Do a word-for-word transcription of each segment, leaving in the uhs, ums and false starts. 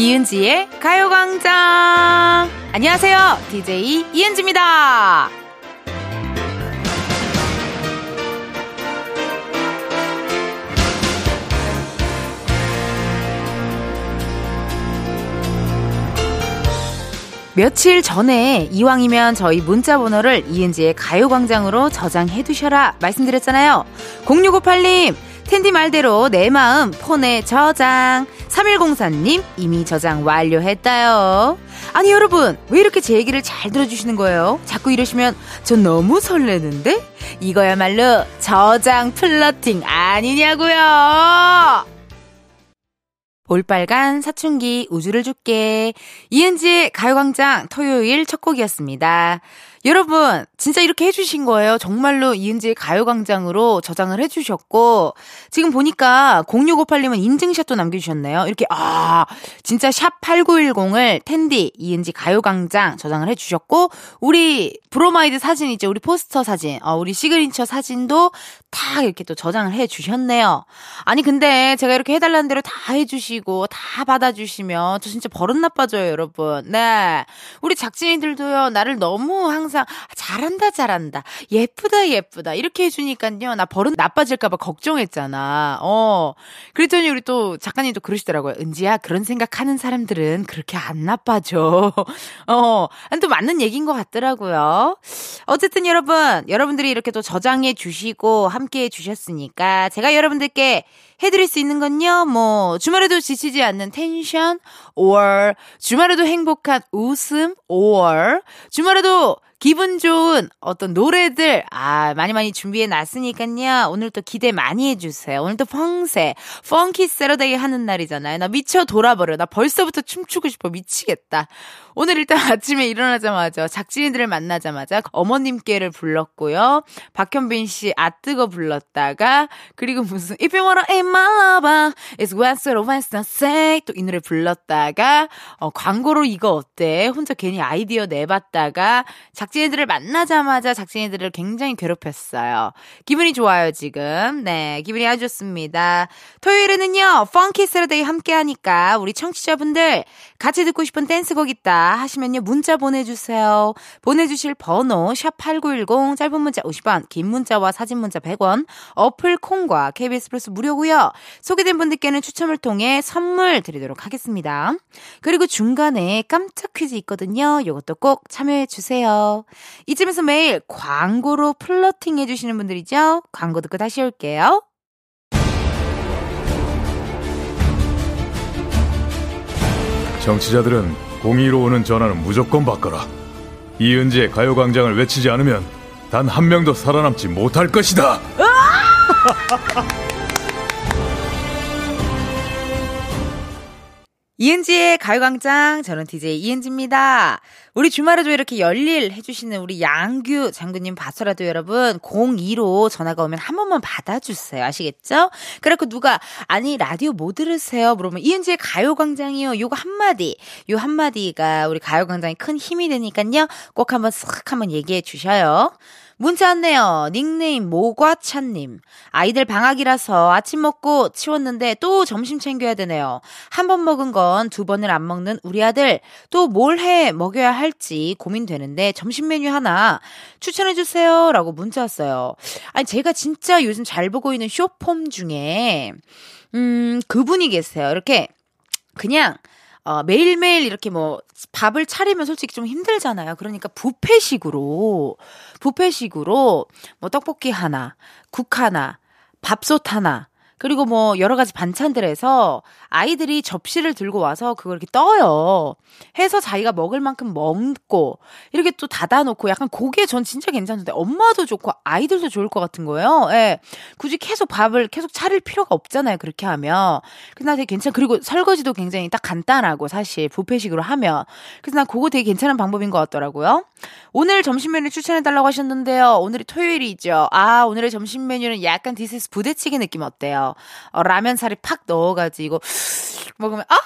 이은지의 가요광장. 안녕하세요, 디제이 이은지입니다. 며칠 전에 이왕이면 저희 문자 번호를 이은지의 가요광장으로 저장해 두셔라 말씀드렸잖아요. 공육오팔 님, 텐디 말대로 내 마음 폰에 저장. 삼일공사 님, 이미 저장 완료했다요. 아니 여러분, 왜 이렇게 제 얘기를 잘 들어주시는 거예요? 자꾸 이러시면 저 너무 설레는데? 이거야말로 저장 플러팅 아니냐고요. 볼빨간 사춘기, 우주를 줄게. 이은지의 가요광장 토요일 첫 곡이었습니다. 여러분 진짜 이렇게 해주신 거예요. 정말로 이은지의 가요광장으로 저장을 해주셨고, 지금 보니까 공육오팔 님은 인증샷도 남겨주셨네요. 이렇게 아 진짜 샵 팔구일공을 텐디 이은지 가요광장 저장을 해주셨고, 우리 브로마이드 사진 있죠, 우리 포스터 사진, 어, 우리 시그니처 사진도 다 이렇게 또 저장을 해주셨네요. 아니 근데 제가 이렇게 해달라는 대로 다 해주시고 다 받아주시면 저 진짜 버릇 나빠져요 여러분. 네, 우리 작진이들도요 나를 너무 항상 항상 잘한다 잘한다 예쁘다 예쁘다 이렇게 해주니까요 나 버릇 나빠질까봐 걱정했잖아. 어 그랬더니 우리 또 작가님도 그러시더라고요. 은지야, 그런 생각하는 사람들은 그렇게 안 나빠져. 어 또 맞는 얘기인 것 같더라고요. 어쨌든 여러분, 여러분들이 이렇게 또 저장해 주시고 함께해 주셨으니까 제가 여러분들께 해드릴 수 있는 건요, 뭐 주말에도 지치지 않는 텐션, or 주말에도 행복한 웃음, or 주말에도 기분 좋은 어떤 노래들 아 많이 많이 준비해 놨으니까요. 오늘 또 기대 많이 해주세요. 오늘 또 펑세 펑키 세러데이 하는 날이잖아요. 나 미쳐 돌아버려. 나 벌써부터 춤추고 싶어. 미치겠다. 오늘 일단 아침에 일어나자마자 작진이들을 만나자마자 어머님께를 불렀고요. 박현빈 씨 아 뜨거 불렀다가, 그리고 무슨 If you wanna eat my lover It's what sort of what's not say 또 이 노래 불렀다가, 어, 광고로 이거 어때? 혼자 괜히 아이디어 내봤다가 작 작진이들을 만나자마자 작진이들을 굉장히 괴롭혔어요. 기분이 좋아요 지금. 네, 기분이 아주 좋습니다. 토요일에는요 펑키 세러데이 함께하니까 우리 청취자분들 같이 듣고 싶은 댄스곡 있다 하시면요 문자 보내주세요. 보내주실 번호 샵팔구일공, 짧은 문자 오십 원, 긴 문자와 사진 문자 백 원, 어플 콩과 케이비에스 플러스 무료고요. 소개된 분들께는 추첨을 통해 선물 드리도록 하겠습니다. 그리고 중간에 깜짝 퀴즈 있거든요. 이것도 꼭 참여해주세요. 이쯤에서 매일 광고로 플러팅 해주시는 분들이죠. 광고 듣고 다시 올게요. 정치자들은 공의로 오는 전화는 무조건 받거라. 이은지의 가요광장을 외치지 않으면 단 한 명도 살아남지 못할 것이다. 이은지의 가요광장, 저는 디제이 이은지입니다. 우리 주말에도 이렇게 열일 해주시는 우리 양규 장군님 봐서라도 여러분 공이로 전화가 오면 한 번만 받아주세요. 아시겠죠? 그래갖고 누가 아니 라디오 뭐 들으세요? 물으면 이은지의 가요광장이요. 요거 한마디, 요 한마디가 우리 가요광장에 큰 힘이 되니까요. 꼭 한번 싹 한번 얘기해 주셔요. 문자 왔네요. 닉네임 모과찬님. 아이들 방학이라서 아침 먹고 치웠는데 또 점심 챙겨야 되네요. 한 번 먹은 건 두 번을 안 먹는 우리 아들. 또 뭘 해 먹여야 할지 고민되는데 점심 메뉴 하나 추천해주세요. 라고 문자 왔어요. 아니 제가 진짜 요즘 잘 보고 있는 쇼폼 중에 음 그분이 계세요. 이렇게 그냥 어, 매일매일 이렇게 뭐 밥을 차리면 솔직히 좀 힘들잖아요. 그러니까 뷔페식으로 뷔페식으로 뭐 떡볶이 하나, 국 하나, 밥솥 하나, 그리고 뭐 여러 가지 반찬들에서 아이들이 접시를 들고 와서 그걸 이렇게 떠요. 해서 자기가 먹을 만큼 먹고 이렇게 또 닫아놓고, 약간 고기에 전 진짜 괜찮은데 엄마도 좋고 아이들도 좋을 것 같은 거예요. 예. 굳이 계속 밥을 계속 차릴 필요가 없잖아요. 그렇게 하면. 그래서 나 되게 괜찮아. 그리고 설거지도 굉장히 딱 간단하고 사실 뷔페식으로 하면. 그래서 나 그거 되게 괜찮은 방법인 것 같더라고요. 오늘 점심 메뉴 추천해달라고 하셨는데요. 오늘이 토요일이죠. 아, 오늘의 점심 메뉴는 약간 디스스 부대찌개 느낌 어때요? 어, 라면 사리 팍 넣어가지고 먹으면 아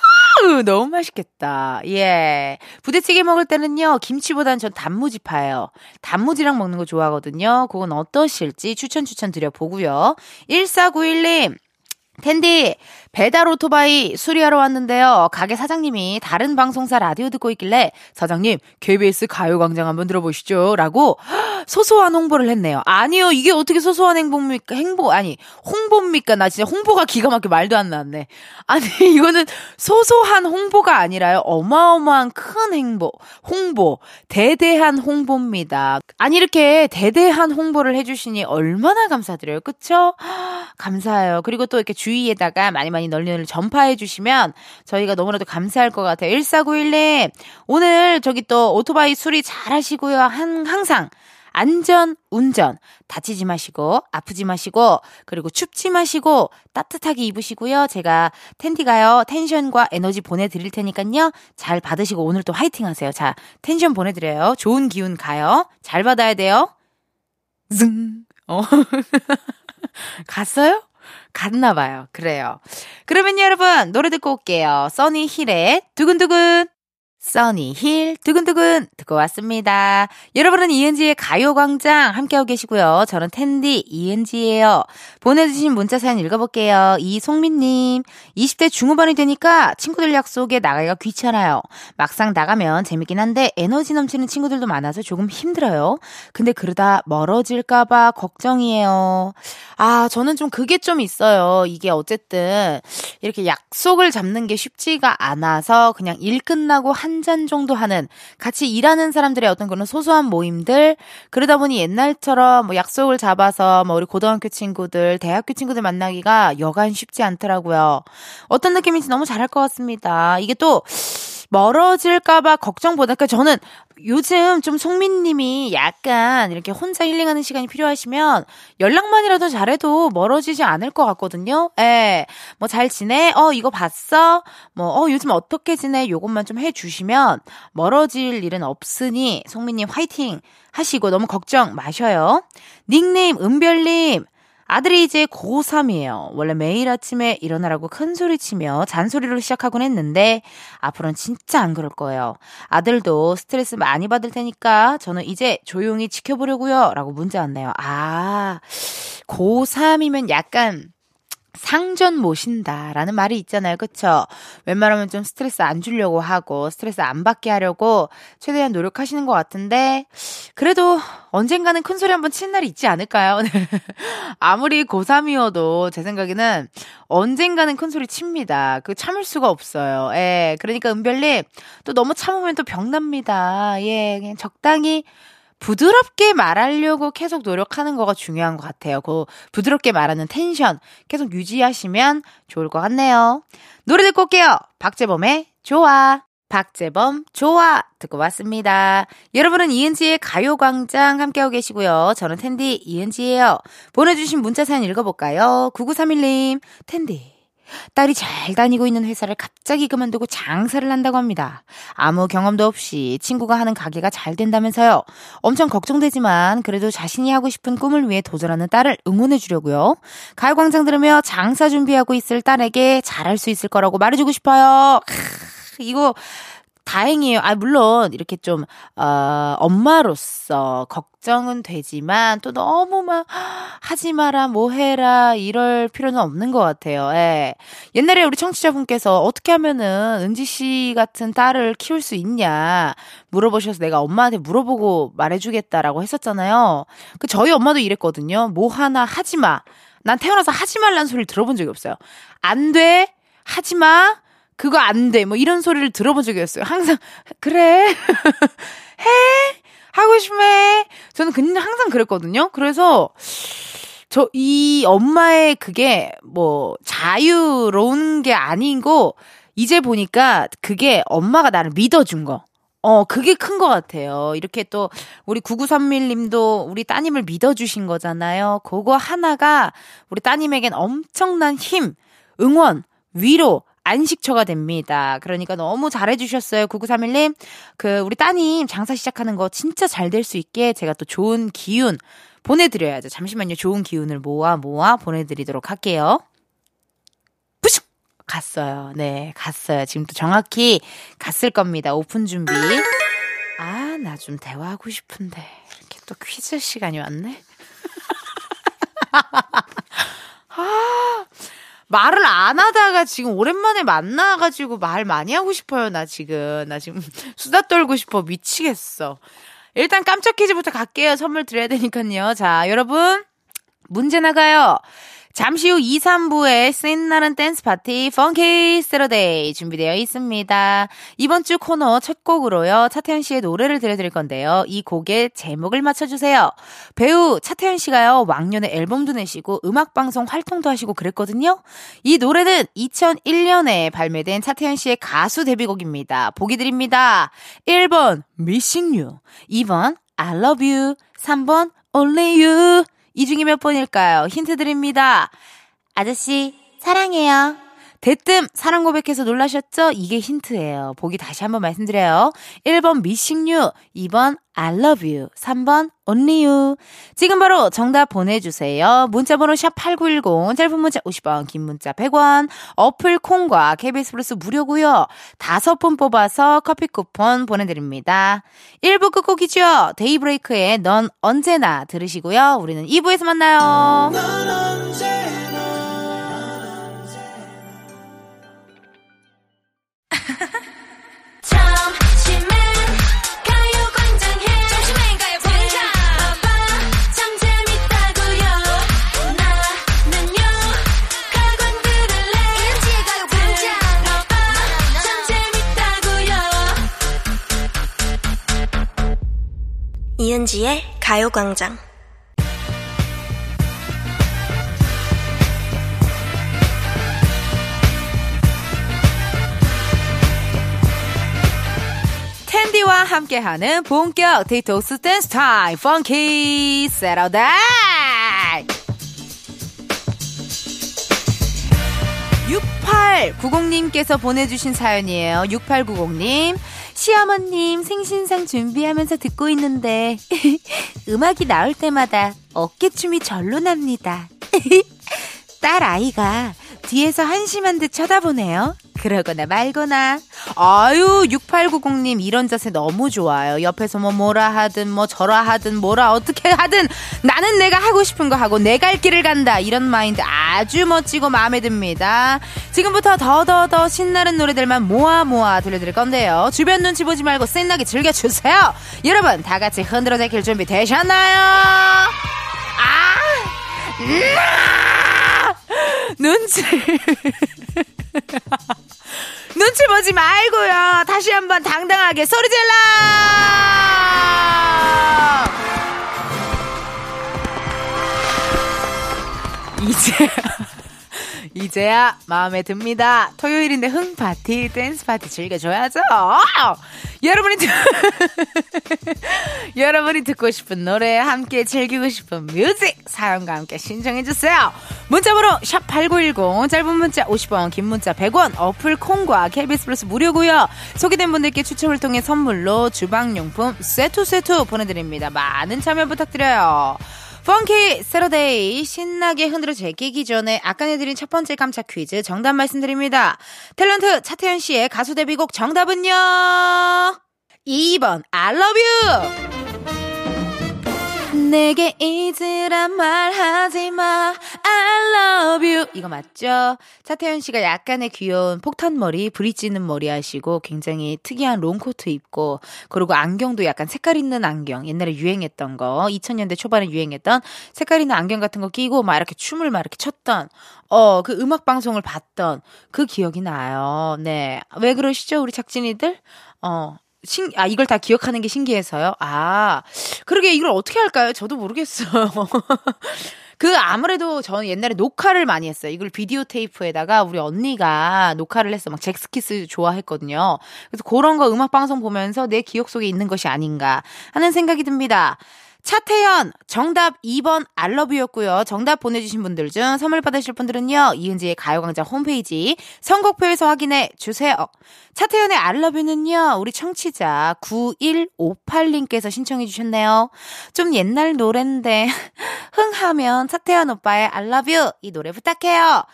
너무 맛있겠다. 예, 부대찌개 먹을 때는요 김치보단 전 단무지 파예요. 단무지랑 먹는 거 좋아하거든요. 그건 어떠실지 추천 추천 드려보고요. 일사구일 님, 텐디, 배달 오토바이 수리하러 왔는데요. 가게 사장님이 다른 방송사 라디오 듣고 있길래 사장님 케이비에스 가요광장 한번 들어보시죠 라고 소소한 홍보를 했네요. 아니요, 이게 어떻게 소소한 행복입니까? 행복 아니 홍보입니까? 나 진짜 홍보가 기가 막히게 말도 안 나왔네. 아니 이거는 소소한 홍보가 아니라요, 어마어마한 큰 행보, 홍보, 대대한 홍보입니다. 아니 이렇게 대대한 홍보를 해주시니 얼마나 감사드려요, 그쵸? 감사해요. 그리고 또 이렇게 주위에다가 많이 많이 널리 전파해 주시면 저희가 너무나도 감사할 것 같아요. 일사구일님 오늘 저기 또 오토바이 수리 잘 하시고요. 한, 항상 안전 운전, 다치지 마시고 아프지 마시고 그리고 춥지 마시고 따뜻하게 입으시고요. 제가 텐디가요 텐션과 에너지 보내드릴 테니까요 잘 받으시고 오늘 또 화이팅 하세요. 자, 텐션 보내드려요. 좋은 기운 가요. 잘 받아야 돼요. 응. 어. 갔어요? 갔나봐요. 그래요. 그러면 여러분 노래 듣고 올게요. 써니힐의 두근두근. 써니힐 두근두근 듣고 왔습니다. 여러분은 이은지의 가요광장 함께하고 계시고요. 저는 텐디 이은지예요. 보내주신 문자 사연 읽어볼게요. 이송민님, 이십 대 중후반이 되니까 친구들 약속에 나가기가 귀찮아요. 막상 나가면 재밌긴 한데 에너지 넘치는 친구들도 많아서 조금 힘들어요. 근데 그러다 멀어질까봐 걱정이에요. 아, 저는 좀 그게 좀 있어요. 이게 어쨌든 이렇게 약속을 잡는 게 쉽지가 않아서 그냥 일 끝나고 한 한잔 정도 하는, 같이 일하는 사람들의 어떤 그런 소소한 모임들, 그러다 보니 옛날처럼 뭐 약속을 잡아서 뭐 우리 고등학교 친구들, 대학교 친구들 만나기가 여간 쉽지 않더라고요. 어떤 느낌인지 너무 잘할 것 같습니다. 이게 또 멀어질까봐 걱정보다, 그러니까 저는 요즘 좀 송민님이 약간 이렇게 혼자 힐링하는 시간이 필요하시면 연락만이라도 잘해도 멀어지지 않을 것 같거든요. 예. 뭐 잘 지내? 어, 이거 봤어? 뭐, 어, 요즘 어떻게 지내? 요것만 좀 해주시면 멀어질 일은 없으니 송민님 화이팅 하시고 너무 걱정 마셔요. 닉네임 은별님. 아들이 이제 고삼이에요. 원래 매일 아침에 일어나라고 큰소리치며 잔소리로 시작하곤 했는데 앞으로는 진짜 안 그럴 거예요. 아들도 스트레스 많이 받을 테니까 저는 이제 조용히 지켜보려고요 라고 문자 왔네요. 아, 고삼이면 약간 상전 모신다라는 말이 있잖아요. 그쵸? 웬만하면 좀 스트레스 안 주려고 하고 스트레스 안 받게 하려고 최대한 노력하시는 것 같은데 그래도 언젠가는 큰 소리 한번 치는 날이 있지 않을까요? 아무리 고삼이어도 제 생각에는 언젠가는 큰 소리 칩니다. 그 참을 수가 없어요. 예, 그러니까 은별님 또 너무 참으면 또 병납니다. 예, 그냥 적당히 부드럽게 말하려고 계속 노력하는 거가 중요한 것 같아요. 그 부드럽게 말하는 텐션 계속 유지하시면 좋을 것 같네요. 노래 듣고 올게요. 박재범의 좋아. 박재범 좋아 듣고 왔습니다. 여러분은 이은지의 가요광장 함께하고 계시고요. 저는 텐디 이은지예요. 보내주신 문자 사연 읽어볼까요? 구구삼일님, 텐디. 딸이 잘 다니고 있는 회사를 갑자기 그만두고 장사를 한다고 합니다. 아무 경험도 없이 친구가 하는 가게가 잘 된다면서요. 엄청 걱정되지만 그래도 자신이 하고 싶은 꿈을 위해 도전하는 딸을 응원해 주려고요. 가요광장 들으며 장사 준비하고 있을 딸에게 잘할 수 있을 거라고 말해주고 싶어요. 크, 이거 다행이에요. 아, 물론 이렇게 좀 어, 엄마로서 걱정은 되지만 또 너무 막 하지 마라 뭐 해라 이럴 필요는 없는 것 같아요. 예. 옛날에 우리 청취자분께서 어떻게 하면은 은지 씨 같은 딸을 키울 수 있냐 물어보셔서 내가 엄마한테 물어보고 말해주겠다라고 했었잖아요. 그 저희 엄마도 이랬거든요. 뭐 하나 하지 마. 난 태어나서 하지 말란 소리를 들어본 적이 없어요. 안 돼, 하지 마. 그거 안 돼. 뭐 이런 소리를 들어본 적이 없어요. 항상 그래. 해. 하고 싶네. 저는 그냥 항상 그랬거든요. 그래서 저 이 엄마의 그게 뭐 자유로운 게 아니고 이제 보니까 그게 엄마가 나를 믿어준 거. 어, 그게 큰 것 같아요. 이렇게 또 우리 구구삼일님도 우리 따님을 믿어주신 거잖아요. 그거 하나가 우리 따님에겐 엄청난 힘, 응원, 위로, 안식처가 됩니다. 그러니까 너무 잘해주셨어요. 구구삼일님, 그 우리 따님 장사 시작하는 거 진짜 잘 될 수 있게 제가 또 좋은 기운 보내드려야죠. 잠시만요. 좋은 기운을 모아 모아 보내드리도록 할게요. 부슉! 갔어요. 네, 갔어요. 지금 또 정확히 갔을 겁니다. 오픈 준비. 아, 나 좀 대화하고 싶은데 이렇게 또 퀴즈 시간이 왔네. 아, 말을 안 하다가 지금 오랜만에 만나가지고 말 많이 하고 싶어요. 나 지금 나 지금 수다 떨고 싶어. 미치겠어. 일단 깜짝 퀴즈부터 갈게요. 선물 드려야 되니까요. 자, 여러분 문제 나가요. 잠시 후 이, 삼 부에 신나는 댄스 파티 Funky Saturday 준비되어 있습니다. 이번 주 코너 첫 곡으로요, 차태현 씨의 노래를 들려드릴 건데요. 이 곡의 제목을 맞춰주세요. 배우 차태현 씨가요, 왕년에 앨범도 내시고 음악방송 활동도 하시고 그랬거든요. 이 노래는 이천일 년에 발매된 차태현 씨의 가수 데뷔곡입니다. 보기 드립니다. 일 번 Missing You, 이 번 I love you, 삼 번 Only you. 이 중에 몇 번일까요? 힌트 드립니다. 아저씨 사랑해요. 대뜸 사랑 고백해서 놀라셨죠? 이게 힌트예요. 보기 다시 한번 말씀드려요. 일 번 Missing You, 이 번 I love you, 삼 번 Only you. 지금 바로 정답 보내주세요. 문자번호 샵 팔구일공, 짧은 문자 오십 원, 긴 문자 백 원, 어플 콩과 케이비에스 플러스 무료고요. 다섯 분 뽑아서 커피 쿠폰 보내드립니다. 일 부 끝곡이죠. 데이브레이크의 넌 언제나 들으시고요. 우리는 이 부에서 만나요. 넌 언제나 이은지의 가요광장. 텐디와 함께하는 본격 데이토스 댄스 타임 Funky Saturday. 육팔구공님께서 보내주신 사연이에요. 육팔구공님, 시어머님 생신상 준비하면서 듣고 있는데 음악이 나올 때마다 어깨춤이 절로 납니다. 딸 아이가 뒤에서 한심한 듯 쳐다보네요. 그러거나 말거나. 아유, 육팔구공님 이런 자세 너무 좋아요. 옆에서 뭐 뭐라 하든 뭐 저라 하든 뭐라 어떻게 하든 나는 내가 하고 싶은 거 하고 내 갈 길을 간다. 이런 마인드 아주 멋지고 마음에 듭니다. 지금부터 더더더 신나는 노래들만 모아 모아 들려드릴 건데요. 주변 눈치 보지 말고 신나게 즐겨주세요. 여러분 다 같이 흔들어 제킬 준비 되셨나요? 아! 으아! 눈치 눈치 보지 말고요. 다시 한번 당당하게 소리 질러! 이제야, 이제야 마음에 듭니다. 토요일인데 흥파티, 댄스파티 즐겨줘야죠. 여러분이, 듣... 여러분이 듣고 싶은 노래, 함께 즐기고 싶은 뮤직, 사연과 함께 신청해주세요. 문자번호 샵팔구일공, 짧은 문자 오십 원, 긴 문자 백 원, 어플 콩과 케이비에스 플러스 무료고요. 소개된 분들께 추첨을 통해 선물로 주방용품 세트 세트 보내드립니다. 많은 참여 부탁드려요. 펑키 세러데이 신나게 흔들어 제끼기 전에 아까 내드린 첫 번째 깜짝 퀴즈 정답 말씀드립니다. 탤런트 차태현 씨의 가수 데뷔곡 정답은요, 이 번 I love you. 내게 잊으란 말하지마 I love you. 이거 맞죠? 차태현 씨가 약간의 귀여운 폭탄머리, 브릿지는 머리 하시고 굉장히 특이한 롱코트 입고, 그리고 안경도 약간 색깔 있는 안경, 옛날에 유행했던 거, 이천 년대 초반에 유행했던 색깔 있는 안경 같은 거 끼고 막 이렇게 춤을 막 이렇게 췄던, 어, 그 음악 방송을 봤던 그 기억이 나요. 네, 왜 그러시죠 우리 작진이들? 어, 신, 아, 이걸 다 기억하는 게 신기해서요? 아, 그러게 이걸 어떻게 할까요? 저도 모르겠어요. 그, 아무래도 저는 옛날에 녹화를 많이 했어요. 이걸 비디오 테이프에다가 우리 언니가 녹화를 해서 막 잭스키스 좋아했거든요. 그래서 그런 거 음악방송 보면서 내 기억 속에 있는 것이 아닌가 하는 생각이 듭니다. 차태현 정답 이 번 알러뷰였고요. 정답 보내주신 분들 중 선물 받으실 분들은요, 이은지의 가요광장 홈페이지 선곡표에서 확인해 주세요. 차태현의 알러뷰는요, 우리 청취자 구일오팔님께서 신청해 주셨네요. 좀 옛날 노랜데 흥하면 차태현 오빠의 알러뷰 이 노래 부탁해요.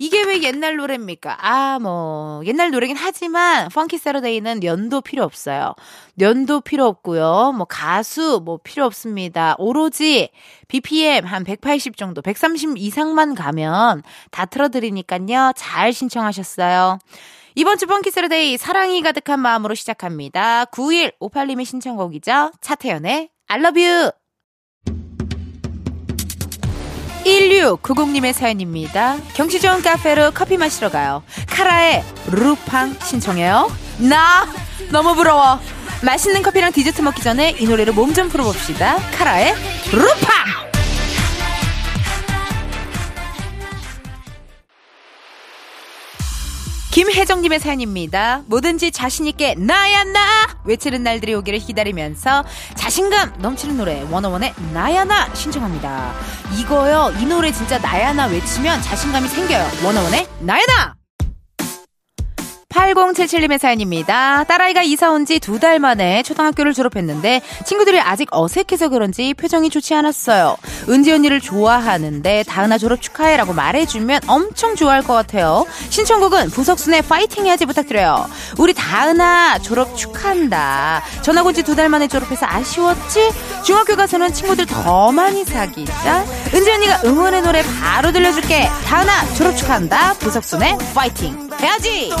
이게 왜 옛날 노래입니까? 아, 뭐 옛날 노래긴 하지만 펑키 세러데이는 연도 필요 없어요. 연도 필요 없고요. 뭐 가수 뭐 필요 없습니다. 오로지 비피엠 한 백팔십 정도, 백삼십 이상만 가면 다 틀어드리니까요. 잘 신청하셨어요. 이번 주 펑키 세러데이 사랑이 가득한 마음으로 시작합니다. 구일오팔님의 신청곡이죠. 차태현의 I love you. 일육구공님의 사연입니다. 경치 좋은 카페로 커피 마시러 가요. 카라의 루팡 신청해요. 나 너무 부러워. 맛있는 커피랑 디저트 먹기 전에 이 노래로 몸 좀 풀어봅시다. 카라의 루팡. 김혜정님의 사연입니다. 뭐든지 자신있게 나야나 외치는 날들이 오기를 기다리면서 자신감 넘치는 노래 원어원의 나야나 신청합니다. 이거요, 이 노래 진짜 나야나 외치면 자신감이 생겨요. 원어원의 나야나. 팔공칠칠님의 사연입니다. 딸아이가 이사 온 지 두 달 만에 초등학교를 졸업했는데 친구들이 아직 어색해서 그런지 표정이 좋지 않았어요. 은지 언니를 좋아하는데 다은아 졸업 축하해라고 말해주면 엄청 좋아할 것 같아요. 신청곡은 부석순의 파이팅 해야지 부탁드려요. 우리 다은아 졸업 축하한다. 전학 온 지 두 달 만에 졸업해서 아쉬웠지? 중학교 가서는 친구들 더 많이 사귀자. 은지 언니가 응원의 노래 바로 들려줄게. 다은아 졸업 축하한다. 부석순의 파이팅 해야지.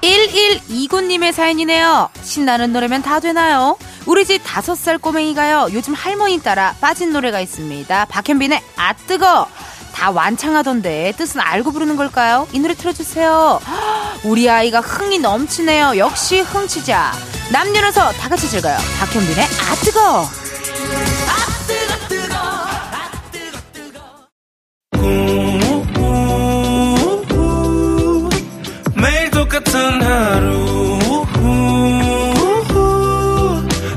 일일이구님의 사연이네요. 신나는 노래면 다 되나요? 우리 집 다섯 살 꼬맹이가요, 요즘 할머니 따라 빠진 노래가 있습니다. 박현빈의 아 뜨거. 다 완창하던데 뜻은 알고 부르는 걸까요? 이 노래 틀어주세요. 우리 아이가 흥이 넘치네요. 역시 흥치자. 남녀노소 다 같이 즐거요. 박현빈의 아 뜨거. 아 뜨거 뜨거. 매일 똑같은 하루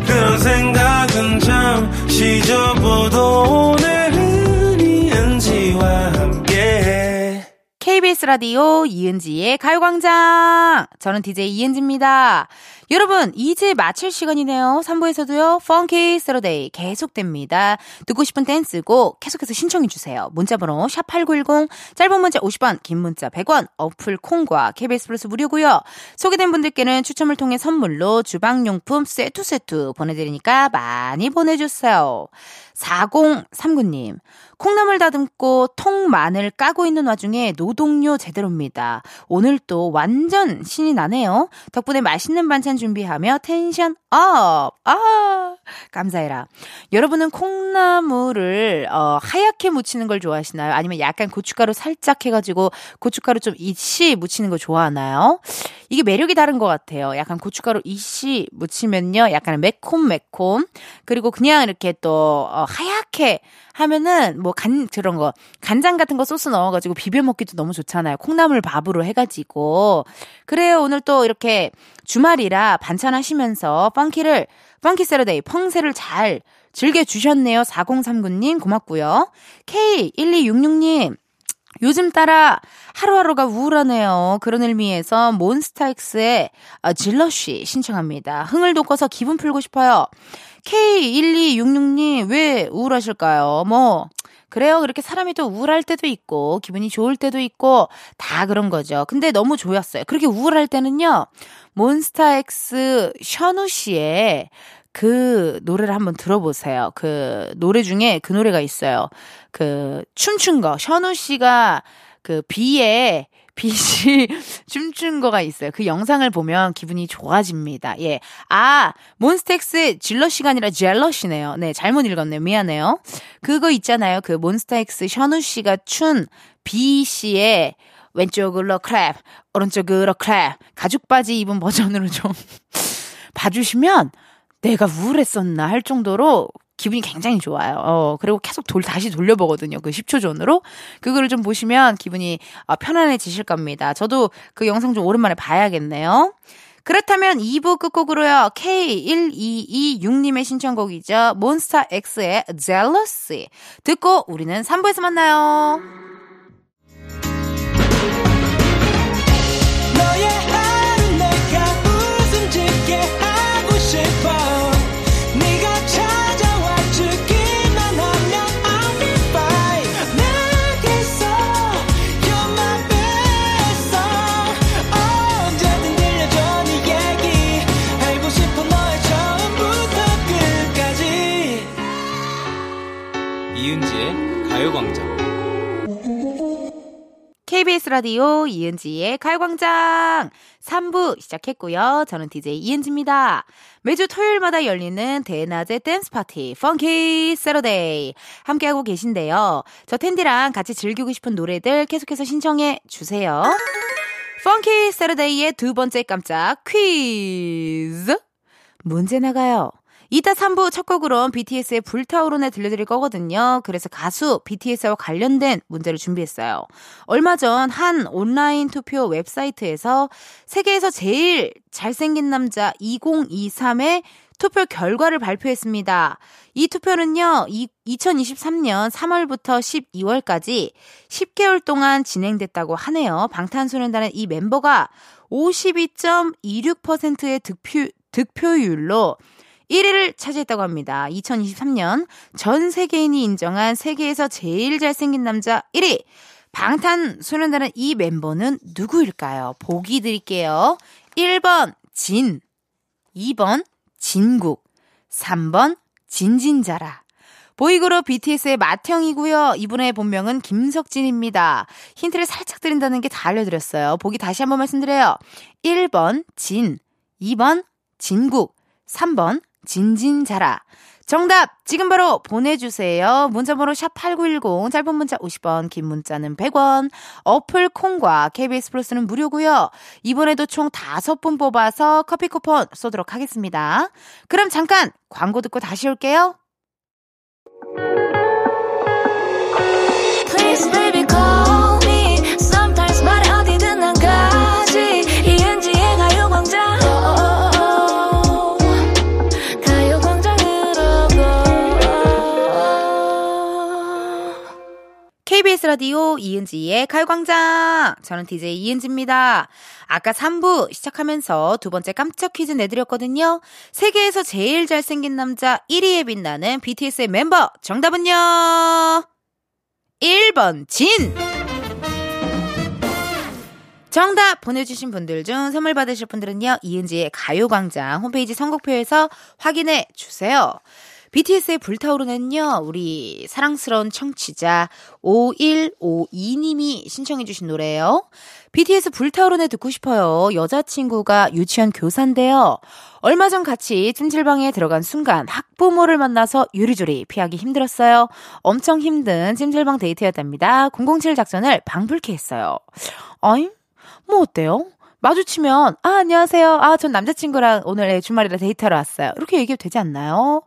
그런 생각은 잠시 접어도 오늘은 이은지와 함께 케이비에스 라디오 이은지의 가요광장. 저는 디제이 이은지입니다. 여러분, 이제 마칠 시간이네요. 삼 부에서도요 Funky Saturday 계속됩니다. 듣고 싶은 댄스곡 계속해서 신청해주세요. 문자번호 샵팔구일공, 짧은 문자 오십 원, 긴 문자 백 원, 어플 콩과 케이비에스 플러스 무료고요. 소개된 분들께는 추첨을 통해 선물로 주방용품 세트 세트 보내드리니까 많이 보내주세요. 사공삼구님, 콩나물 다듬고 통마늘 까고 있는 와중에 노동요 제대로입니다. 오늘 또 완전 신이 나네요. 덕분에 맛있는 반찬 준비하며 텐션 업. 아, 감사해라. 여러분은 콩나물을 어, 하얗게 무치는 걸 좋아하시나요? 아니면 약간 고춧가루 살짝 해가지고 고춧가루 좀 이씨 무치는 거 좋아하나요? 이게 매력이 다른 것 같아요. 약간 고춧가루 이씨 무치면요, 약간 매콤매콤. 그리고 그냥 이렇게 또 어, 하얗게 하면은 뭐 간 그런 거 간장 같은 거 소스 넣어가지고 비벼 먹기도 너무 좋잖아요. 콩나물 밥으로 해가지고. 그래요. 오늘 또 이렇게 주말이라 반찬 하시면서 펑키를 펑키 세러데이 펑세를 잘 즐겨주셨네요. 사공삼구님 고맙고요. 케이 일이육육님 요즘 따라 하루하루가 우울하네요. 그런 의미에서 몬스타엑스의 Jealousy 신청합니다. 흥을 돋궈서 기분 풀고 싶어요. 케이 일이육육님 왜 우울하실까요? 뭐 그래요. 그렇게 사람이 또 우울할 때도 있고 기분이 좋을 때도 있고 다 그런 거죠. 근데 너무 좋았어요. 그렇게 우울할 때는요, 몬스타엑스 션우 씨의 그 노래를 한번 들어보세요. 그 노래 중에 그 노래가 있어요. 그 춤춘 거. 션우 씨가 그 비에 빛이 춤춘 거가 있어요. 그 영상을 보면 기분이 좋아집니다. 예. 아, 몬스타엑스의 질러시가 아니라 젤러시네요. 네, 잘못 읽었네요. 미안해요. 그거 있잖아요. 그 몬스타엑스 션우 씨가 춘 B 씨의 왼쪽으로 크랩, 오른쪽으로 크랩, 가죽 바지 입은 버전으로 좀 봐주시면 내가 우울했었나 할 정도로 기분이 굉장히 좋아요. 어, 그리고 계속 돌, 다시 돌려보거든요. 그 십 초 전으로. 그거를 좀 보시면 기분이 편안해지실 겁니다. 저도 그 영상 좀 오랜만에 봐야겠네요. 그렇다면 이 부 끝곡으로요, 케이 일이이육님의 신청곡이죠. 몬스타엑스의 Jealousy. 듣고 우리는 삼 부에서 만나요. 너의 하루 내가 웃음 짓게 하고 싶어. 네가 찾아와 주기만 케이비에스 라디오 이은지의 가요광장 삼 부 시작했고요. 저는 디제이 이은지입니다. 매주 토요일마다 열리는 대낮의 댄스 파티 Funky Saturday 함께하고 계신데요. 저 텐디랑 같이 즐기고 싶은 노래들 계속해서 신청해 주세요. Funky Saturday의 두 번째 깜짝 퀴즈 문제 나가요. 이따 삼 부 첫 곡으로는 비티에스의 불타오르네 들려드릴 거거든요. 그래서 가수 비티에스와 관련된 문제를 준비했어요. 얼마 전 한 온라인 투표 웹사이트에서 세계에서 제일 잘생긴 남자 이천이십삼의 투표 결과를 발표했습니다. 이 투표는요, 이천이십삼 년 삼월부터 십이월까지 십 개월 동안 진행됐다고 하네요. 방탄소년단의 이 멤버가 오십이 점 이십육 퍼센트의 득표, 득표율로 일 위를 차지했다고 합니다. 이천이십삼 년 전 세계인이 인정한 세계에서 제일 잘생긴 남자 일 위 방탄소년단의 이 멤버는 누구일까요? 보기 드릴게요. 일 번 진, 이 번 진국, 삼 번 진진자라. 보이그룹 비티에스의 맏형이고요. 이분의 본명은 김석진입니다. 힌트를 살짝 드린다는 게 다 알려드렸어요. 보기 다시 한번 말씀드려요. 일 번 진, 이 번 진국, 삼 번 진진자라. 정답 지금 바로 보내주세요. 문자번호 샵 팔구일공, 짧은 문자 오십 원, 긴 문자는 백 원, 어플 콩과 케이비에스 플러스는 무료고요. 이번에도 총 다섯 분 뽑아서 커피 쿠폰 쏘도록 하겠습니다. 그럼 잠깐 광고 듣고 다시 올게요. Please baby call me sometimes 말해 어디든 난 가지 이은지의 가요광장 케이비에스 라디오 이은지의 가요광장. 저는 디제이 이은지입니다. 아까 삼 부 시작하면서 두 번째 깜짝 퀴즈 내드렸거든요. 세계에서 제일 잘생긴 남자 일 위에 빛나는 비티에스의 멤버 정답은요, 일 번 진. 정답 보내주신 분들 중 선물 받으실 분들은요, 이은지의 가요광장 홈페이지 선곡표에서 확인해 주세요. 비티에스의 불타오르는요, 우리 사랑스러운 청취자 오일오이 님이 신청해 주신 노래예요. 비티에스 불타오르네 듣고 싶어요. 여자친구가 유치원 교사인데요. 얼마 전 같이 찜질방에 들어간 순간 학부모를 만나서 요리조리 피하기 힘들었어요. 엄청 힘든 찜질방 데이트였답니다. 공공칠 작전을 방불케 했어요. 아잉? 뭐 어때요? 마주치면 아 안녕하세요, 아 전 남자친구랑 오늘 주말이라 데이트하러 왔어요, 이렇게 얘기해도 되지 않나요?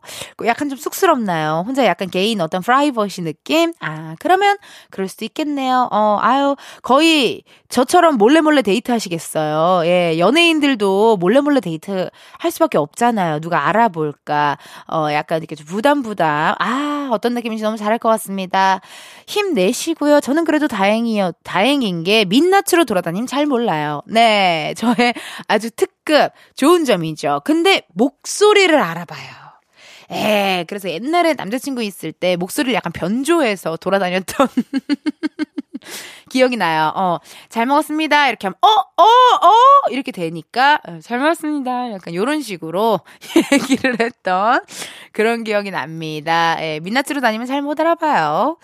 약간 좀 쑥스럽나요? 혼자 약간 개인 어떤 프라이버시 느낌? 아 그러면 그럴 수도 있겠네요. 어 아유 거의 저처럼 몰래 몰래 데이트 하시겠어요. 예, 연예인들도 몰래 몰래 데이트 할 수밖에 없잖아요. 누가 알아볼까? 어 약간 이렇게 좀 부담 부담. 아 어떤 느낌인지 너무 잘할 것 같습니다. 힘내시고요. 저는 그래도 다행이요. 다행인 게 민낯으로 돌아다니면 잘 몰라요. 네. 네, 저의 아주 특급 좋은 점이죠. 근데 목소리를 알아봐요. 에, 그래서 옛날에 남자친구 있을 때 목소리를 약간 변조해서 돌아다녔던 기억이 나요. 어, 잘 먹었습니다. 이렇게 하면 어, 어, 어 이렇게 되니까 잘 먹었습니다. 약간 이런 식으로 얘기를 했던 그런 기억이 납니다. 예, 민낯으로 다니면 잘 못 알아봐요.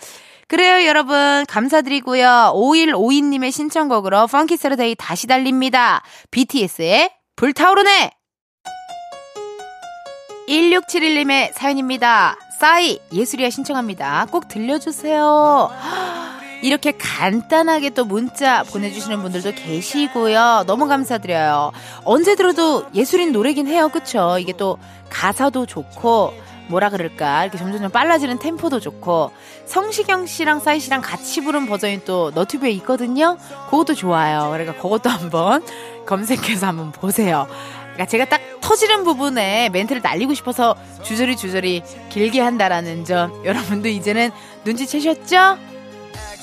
그래요 여러분 감사드리고요. 오일오이 님의 신청곡으로 Funky Saturday 다시 달립니다. 비티에스의 불타오르네. 일육칠일 님의 사연입니다. 싸이 예술이야 신청합니다. 꼭 들려주세요. 이렇게 간단하게 또 문자 보내주시는 분들도 계시고요. 너무 감사드려요. 언제 들어도 예술인 노래긴 해요. 그쵸? 이게 또 가사도 좋고 뭐라 그럴까 이렇게 점점 빨라지는 템포도 좋고 성시경 씨랑 싸이 씨랑 같이 부른 버전이 또 너튜브에 있거든요. 그것도 좋아요. 그러니까 그것도 한번 검색해서 한번 보세요. 그러니까 제가 딱 터지는 부분에 멘트를 날리고 싶어서 주저리 주저리 길게 한다라는 점 여러분도 이제는 눈치채셨죠?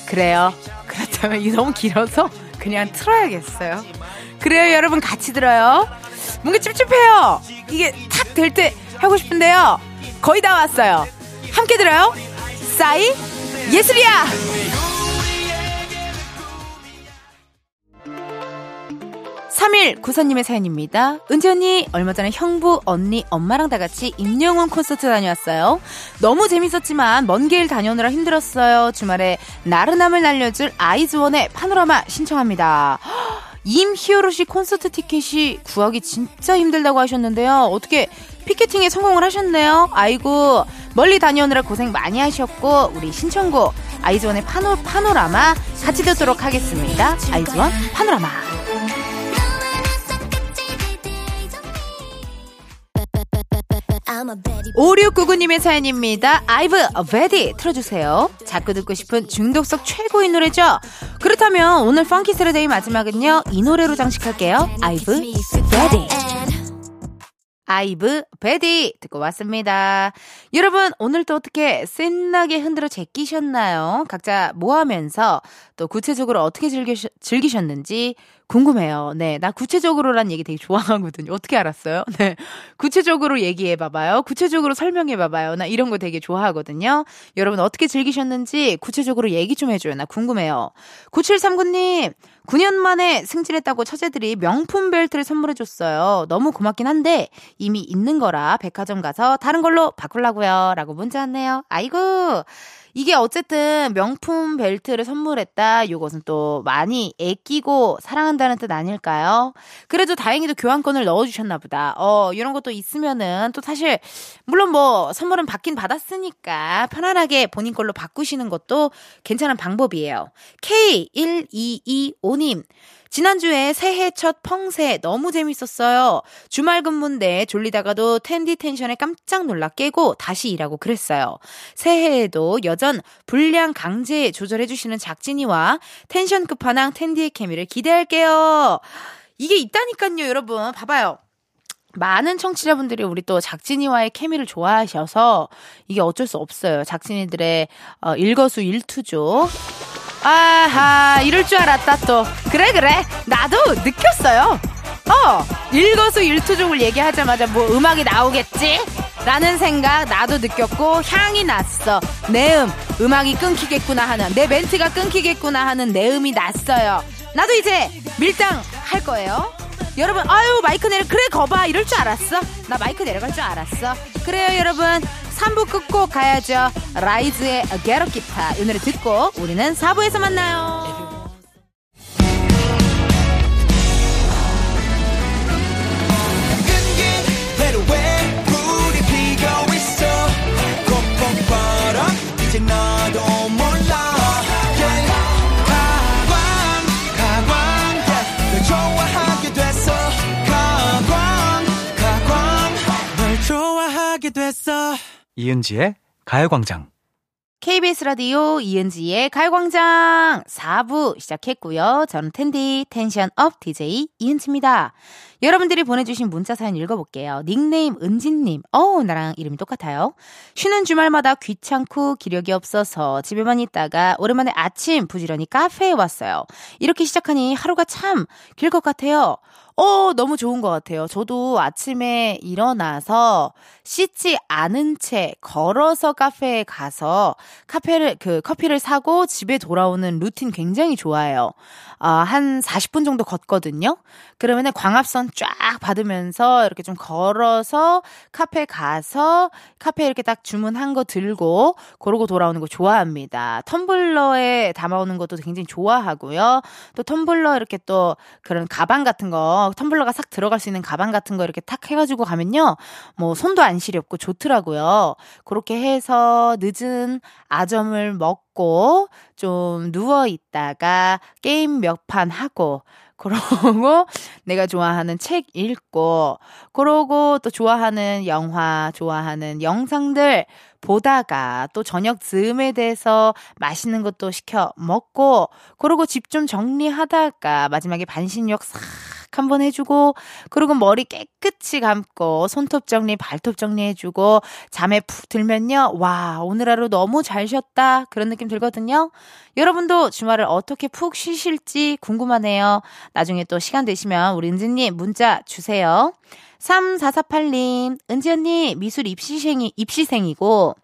그래요. 그렇다면 이게 너무 길어서 그냥 틀어야겠어요. 그래요 여러분 같이 들어요. 뭔가 찝찝해요. 이게 탁 될 때 하고 싶은데요. 거의 다 왔어요. 함께 들어요. 싸이 예술이야. 삼일구사님의 사연입니다. 은지 언니, 얼마 전에 형부, 언니, 엄마랑 다 같이 임영웅 콘서트 다녀왔어요. 너무 재밌었지만 먼 길 다녀오느라 힘들었어요. 주말에 나른함을 날려줄 아이즈원의 파노라마 신청합니다. 임희오로 씨 콘서트 티켓이 구하기 진짜 힘들다고 하셨는데요. 어떻게 피켓팅에 성공을 하셨네요. 아이고, 멀리 다녀오느라 고생 많이 하셨고, 우리 신청곡 아이즈원의 파노, 파노라마 같이 듣도록 하겠습니다. 아이즈원 파노라마. 오육구구님의 사연입니다. 아이브, 베디 틀어주세요. 자꾸 듣고 싶은 중독성 최고인 노래죠. 그렇다면 오늘 Funky Saturday 마지막은요, 이 노래로 장식할게요. 아이브, 베디. 아이브, 베디 듣고 왔습니다. 여러분, 오늘도 어떻게 신나게 흔들어 제끼셨나요? 각자 뭐 하면서 또 구체적으로 어떻게 즐기셔, 즐기셨는지 궁금해요. 네, 나 구체적으로란 얘기 되게 좋아하거든요. 어떻게 알았어요? 네, 구체적으로 얘기해봐봐요. 구체적으로 설명해봐봐요. 나 이런 거 되게 좋아하거든요. 여러분 어떻게 즐기셨는지 구체적으로 얘기 좀 해줘요. 나 궁금해요. 구칠삼구님, 구 년 만에 승진했다고 처제들이 명품 벨트를 선물해줬어요. 너무 고맙긴 한데 이미 있는 거라 백화점 가서 다른 걸로 바꾸려고요. 라고 문자 왔네요. 아이고, 이게 어쨌든 명품 벨트를 선물했다. 이것은 또 많이 애끼고 사랑한다는 뜻 아닐까요? 그래도 다행히도 교환권을 넣어주셨나 보다. 어, 이런 것도 있으면은 또 사실 물론 뭐 선물은 받긴 받았으니까 편안하게 본인 걸로 바꾸시는 것도 괜찮은 방법이에요. 케이 일이이오님. 지난주에 새해 첫 펑새 너무 재밌었어요. 주말 근무인데 졸리다가도 텐디 텐션에 깜짝 놀라 깨고 다시 일하고 그랬어요. 새해에도 여전 분량 강제 조절해주시는 작진이와 텐션 끝판왕 텐디의 케미를 기대할게요. 이게 있다니까요, 여러분. 봐봐요. 많은 청취자분들이 우리 또 작진이와의 케미를 좋아하셔서 이게 어쩔 수 없어요. 작진이들의 일거수 일투죠. 아하, 이럴 줄 알았다 또. 그래 그래, 나도 느꼈어요. 어, 일거수 일투족을 얘기하자마자 뭐 음악이 나오겠지? 라는 생각 나도 느꼈고, 향이 났어. 내 음, 음악이 끊기겠구나 하는, 내 멘트가 끊기겠구나 하는 내 음이 났어요. 나도 이제 밀당 할 거예요. 여러분, 아유, 마이크 내려, 그래 거봐, 이럴 줄 알았어. 나 마이크 내려갈 줄 알았어. 그래요 여러분, 삼 부 끝곡 가야죠. 라이즈의 A Get a Kippa. 이 노래 듣고 우리는 사 부에서 만나요. 이은지의 가요광장. 케이비에스 라디오 이은지의 가요광장 사 부 시작했고요. 저는 텐디 텐션업 디제이 이은지입니다. 여러분들이 보내주신 문자 사연 읽어볼게요. 닉네임 은진님. 어우, 나랑 이름이 똑같아요. 쉬는 주말마다 귀찮고 기력이 없어서 집에만 있다가 오랜만에 아침 부지런히 카페에 왔어요. 이렇게 시작하니 하루가 참 길 것 같아요. 어, 너무 좋은 것 같아요. 저도 아침에 일어나서 씻지 않은 채 걸어서 카페에 가서 카페를, 그, 커피를 사고 집에 돌아오는 루틴 굉장히 좋아해요. 아, 한 사십 분 정도 걷거든요. 그러면은 광합선 쫙 받으면서 이렇게 좀 걸어서 카페 가서 카페 이렇게 딱 주문한 거 들고 그러고 돌아오는 거 좋아합니다. 텀블러에 담아오는 것도 굉장히 좋아하고요. 또 텀블러 이렇게 또 그런 가방 같은 거, 텀블러가 싹 들어갈 수 있는 가방 같은 거 이렇게 탁 해가지고 가면요, 뭐 손도 안 시렵고 좋더라고요. 그렇게 해서 늦은 아점을 먹고 좀 누워있다가 게임 몇 판 하고, 그러고 내가 좋아하는 책 읽고, 그러고 또 좋아하는 영화, 좋아하는 영상들 보다가 또 저녁 즈음에 대해서 맛있는 것도 시켜 먹고, 그러고 집 좀 정리하다가 마지막에 반신욕 싹 한번 해주고, 그리고 머리 깨끗이 감고 손톱 정리, 발톱 정리해주고 잠에 푹 들면요, 와, 오늘 하루 너무 잘 쉬었다, 그런 느낌 들거든요. 여러분도 주말을 어떻게 푹 쉬실지 궁금하네요. 나중에 또 시간 되시면 우리 은지님 문자 주세요. 삼사사팔님, 은지 언니 미술 입시생이, 입시생이고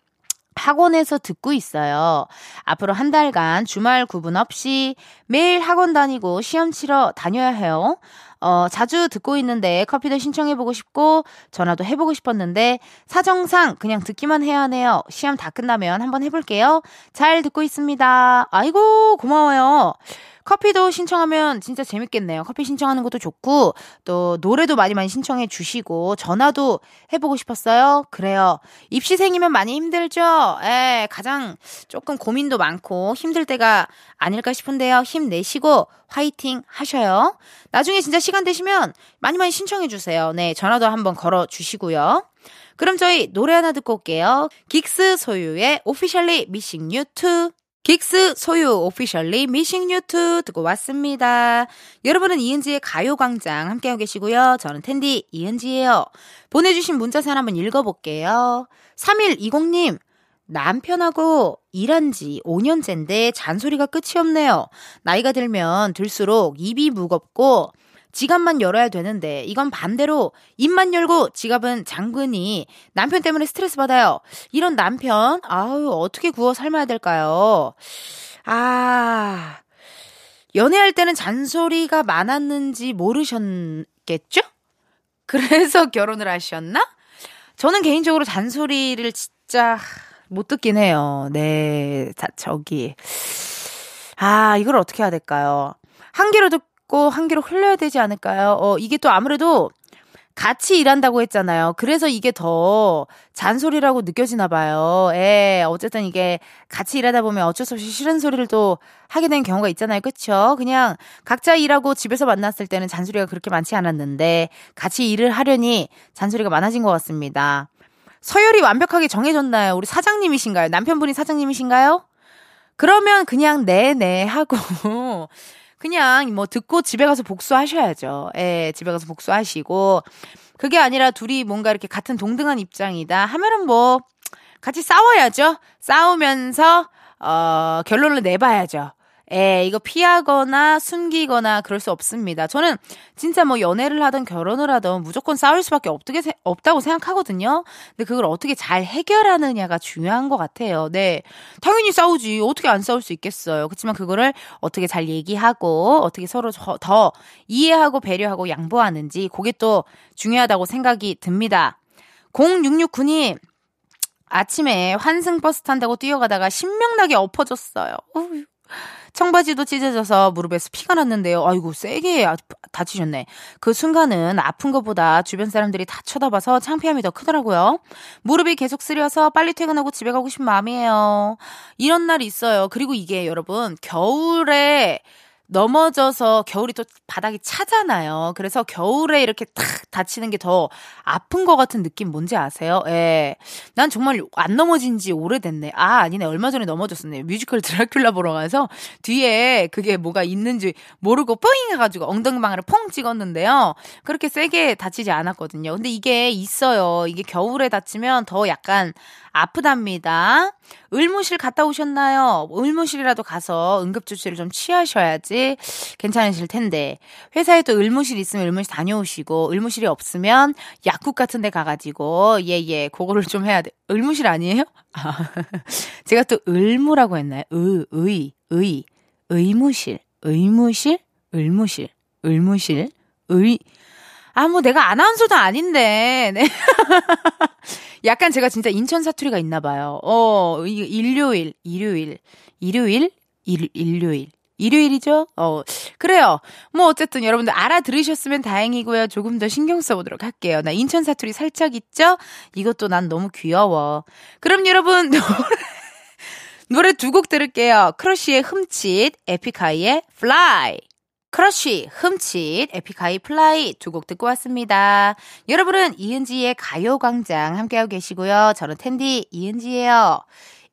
학원에서 듣고 있어요. 앞으로 한 달간 주말 구분 없이 매일 학원 다니고 시험 치러 다녀야 해요. 어, 자주 듣고 있는데 커피도 신청해보고 싶고 전화도 해보고 싶었는데 사정상 그냥 듣기만 해야 하네요. 시험 다 끝나면 한번 해볼게요. 잘 듣고 있습니다. 아이고 고마워요. 커피도 신청하면 진짜 재밌겠네요. 커피 신청하는 것도 좋고 또 노래도 많이 많이 신청해 주시고 전화도 해보고 싶었어요. 그래요. 입시생이면 많이 힘들죠. 에, 가장 조금 고민도 많고 힘들 때가 아닐까 싶은데요. 힘내시고 화이팅 하셔요. 나중에 진짜 시간 되시면 많이 많이 신청해 주세요. 네, 전화도 한번 걸어 주시고요. 그럼 저희 노래 하나 듣고 올게요. 긱스 소유의 Officially Missing You 투. 긱스 소유 Officially Missing You 투 듣고 왔습니다. 여러분은 이은지의 가요광장 함께하고 계시고요. 저는 텐디 이은지예요. 보내주신 문자 사연 한번 읽어볼게요. 삼일이공님 남편하고 일한 지 오년째인데 잔소리가 끝이 없네요. 나이가 들면 들수록 입이 무겁고 지갑만 열어야 되는데 이건 반대로 입만 열고 지갑은 잠그니 남편 때문에 스트레스 받아요. 이런 남편 아유 어떻게 구워 삶아야 될까요? 아 연애할 때는 잔소리가 많았는지 모르셨겠죠? 그래서 결혼을 하셨나? 저는 개인적으로 잔소리를 진짜 못 듣긴 해요. 네 자, 저기 아 이걸 어떻게 해야 될까요? 한 개로 듣 한 개로 흘려야 되지 않을까요? 어, 이게 또 아무래도 같이 일한다고 했잖아요. 그래서 이게 더 잔소리라고 느껴지나 봐요. 예, 어쨌든 이게 같이 일하다 보면 어쩔 수 없이 싫은 소리를 또 하게 된 경우가 있잖아요. 그쵸? 그냥 각자 일하고 집에서 만났을 때는 잔소리가 그렇게 많지 않았는데 같이 일을 하려니 잔소리가 많아진 것 같습니다. 서열이 완벽하게 정해졌나요? 우리 사장님이신가요? 남편분이 사장님이신가요? 그러면 그냥 네네 하고 그냥 뭐 듣고 집에 가서 복수하셔야죠. 예, 집에 가서 복수하시고 그게 아니라 둘이 뭔가 이렇게 같은 동등한 입장이다 하면은 뭐 같이 싸워야죠. 싸우면서 어, 결론을 내봐야죠. 예, 이거 피하거나 숨기거나 그럴 수 없습니다. 저는 진짜 뭐 연애를 하든 결혼을 하든 무조건 싸울 수밖에 없다고 생각하거든요. 근데 그걸 어떻게 잘 해결하느냐가 중요한 것 같아요. 네, 당연히 싸우지. 어떻게 안 싸울 수 있겠어요. 그렇지만 그거를 어떻게 잘 얘기하고 어떻게 서로 더 이해하고 배려하고 양보하는지 그게 또 중요하다고 생각이 듭니다. 공육육구님 아침에 환승버스 탄다고 뛰어가다가 신명나게 엎어졌어요. 어휴. 청바지도 찢어져서 무릎에서 피가 났는데요. 아이고 세게 다치셨네. 그 순간은 아픈 것보다 주변 사람들이 다 쳐다봐서 창피함이 더 크더라고요. 무릎이 계속 쓰려서 빨리 퇴근하고 집에 가고 싶은 마음이에요. 이런 날이 있어요. 그리고 이게 여러분 겨울에 넘어져서 겨울이 또 바닥이 차잖아요. 그래서 겨울에 이렇게 탁 다치는 게 더 아픈 것 같은 느낌 뭔지 아세요? 예. 난 정말 안 넘어진 지 오래됐네. 아, 아니네. 얼마 전에 넘어졌었네. 뮤지컬 드라큘라 보러 가서 뒤에 그게 뭐가 있는지 모르고 뿌잉 해가지고 엉덩방아를 퐁 찍었는데요. 그렇게 세게 다치지 않았거든요. 근데 이게 있어요. 이게 겨울에 다치면 더 약간 아프답니다. 의무실 갔다 오셨나요? 의무실이라도 가서 응급조치를 좀 취하셔야지 괜찮으실 텐데 회사에 또 의무실 있으면 의무실 다녀오시고 의무실이 없으면 약국 같은 데 가가지고 예예 예, 그거를 좀 해야 돼. 의무실 아니에요? 아, 제가 또 의무라고 했나요? 의, 의, 의, 의무실, 의무실, 의무실, 의무실, 의. 아, 뭐 내가 아나운서도 아닌데. 네. 약간 제가 진짜 인천 사투리가 있나 봐요. 어, 일요일, 일요일, 일요일, 일, 일요일. 일요일이죠? 어, 그래요. 뭐 어쨌든 여러분들 알아들으셨으면 다행이고요. 조금 더 신경 써보도록 할게요. 나 인천 사투리 살짝 있죠? 이것도 난 너무 귀여워. 그럼 여러분 노래, 노래 두 곡 들을게요. 크러쉬의 흠칫, 에픽하이의 플라이. 크러쉬, 흠칫, 에픽하이, 플라이 두 곡 듣고 왔습니다. 여러분은 이은지의 가요광장 함께하고 계시고요. 저는 텐디 이은지예요.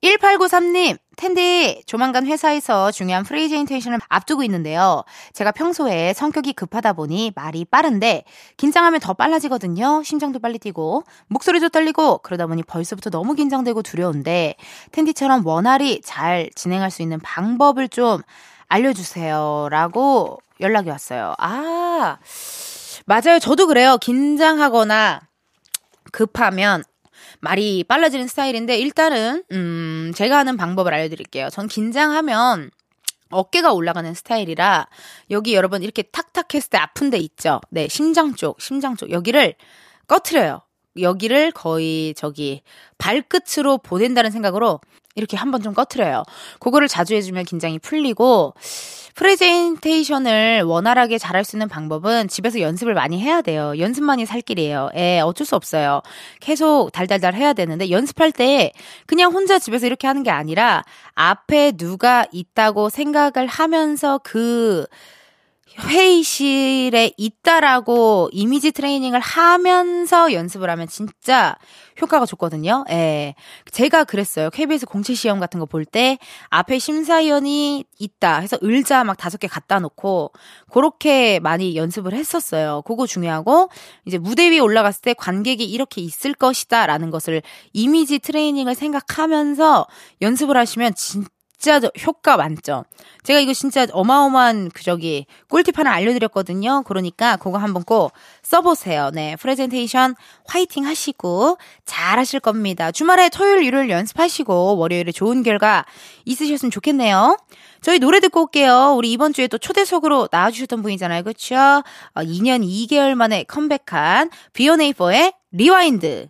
일팔구삼님 텐디 조만간 회사에서 중요한 프레젠테이션을 앞두고 있는데요. 제가 평소에 성격이 급하다 보니 말이 빠른데 긴장하면 더 빨라지거든요. 심장도 빨리 뛰고 목소리도 떨리고 그러다 보니 벌써부터 너무 긴장되고 두려운데 텐디처럼 원활히 잘 진행할 수 있는 방법을 좀 알려주세요 라고 연락이 왔어요. 아 맞아요. 저도 그래요. 긴장하거나 급하면 말이 빨라지는 스타일인데 일단은 음, 제가 하는 방법을 알려드릴게요. 전 긴장하면 어깨가 올라가는 스타일이라 여기 여러분 이렇게 탁탁 했을 때 아픈 데 있죠. 네, 심장 쪽, 심장 쪽 여기를 꺼트려요. 여기를 거의 저기 발끝으로 보낸다는 생각으로 이렇게 한번 좀 꺼트려요. 그거를 자주 해주면 긴장이 풀리고 프레젠테이션을 원활하게 잘할 수 있는 방법은 집에서 연습을 많이 해야 돼요. 연습만이 살 길이에요. 예, 어쩔 수 없어요. 계속 달달달 해야 되는데 연습할 때 그냥 혼자 집에서 이렇게 하는 게 아니라 앞에 누가 있다고 생각을 하면서 그 회의실에 있다라고 이미지 트레이닝을 하면서 연습을 하면 진짜 효과가 좋거든요. 예. 제가 그랬어요. 케이비에스 공채 시험 같은 거 볼 때 앞에 심사위원이 있다 해서 의자 막 다섯 개 갖다 놓고 그렇게 많이 연습을 했었어요. 그거 중요하고 이제 무대 위에 올라갔을 때 관객이 이렇게 있을 것이다 라는 것을 이미지 트레이닝을 생각하면서 연습을 하시면 진짜 진짜 효과 만점. 제가 이거 진짜 어마어마한 그 저기 꿀팁 하나 알려드렸거든요. 그러니까 그거 한번 꼭 써보세요. 네, 프레젠테이션 화이팅 하시고 잘하실 겁니다. 주말에 토요일, 일요일 연습하시고 월요일에 좋은 결과 있으셨으면 좋겠네요. 저희 노래 듣고 올게요. 우리 이번 주에 또 초대석으로 나와주셨던 분이잖아요. 그렇죠? 어, 이 년 이 개월 만에 컴백한 비오네이퍼의 리와인드.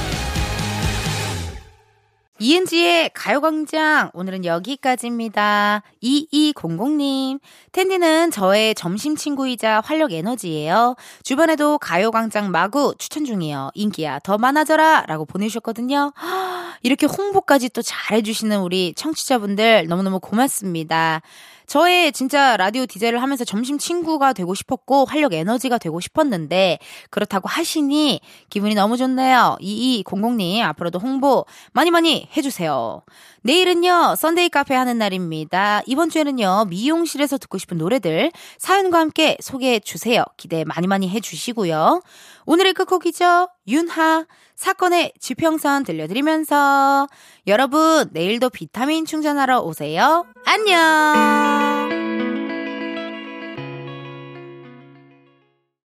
이은지의 가요광장 오늘은 여기까지입니다. 이이공공님, 텐디는 저의 점심친구이자 활력에너지예요. 주변에도 가요광장 마구 추천 중이에요. 인기야 더 많아져라 라고 보내주셨거든요. 이렇게 홍보까지 또 잘해주시는 우리 청취자분들 너무너무 고맙습니다. 저의 진짜 라디오 디제이를 하면서 점심 친구가 되고 싶었고 활력 에너지가 되고 싶었는데 그렇다고 하시니 기분이 너무 좋네요. 이이공공님 앞으로도 홍보 많이 많이 해주세요. 내일은요 썬데이 카페 하는 날입니다. 이번 주에는요 미용실에서 듣고 싶은 노래들 사연과 함께 소개해주세요. 기대 많이 많이 해주시고요. 오늘의 끝곡이죠. 윤하 사건의 지평선 들려드리면서 여러분 내일도 비타민 충전하러 오세요. 안녕.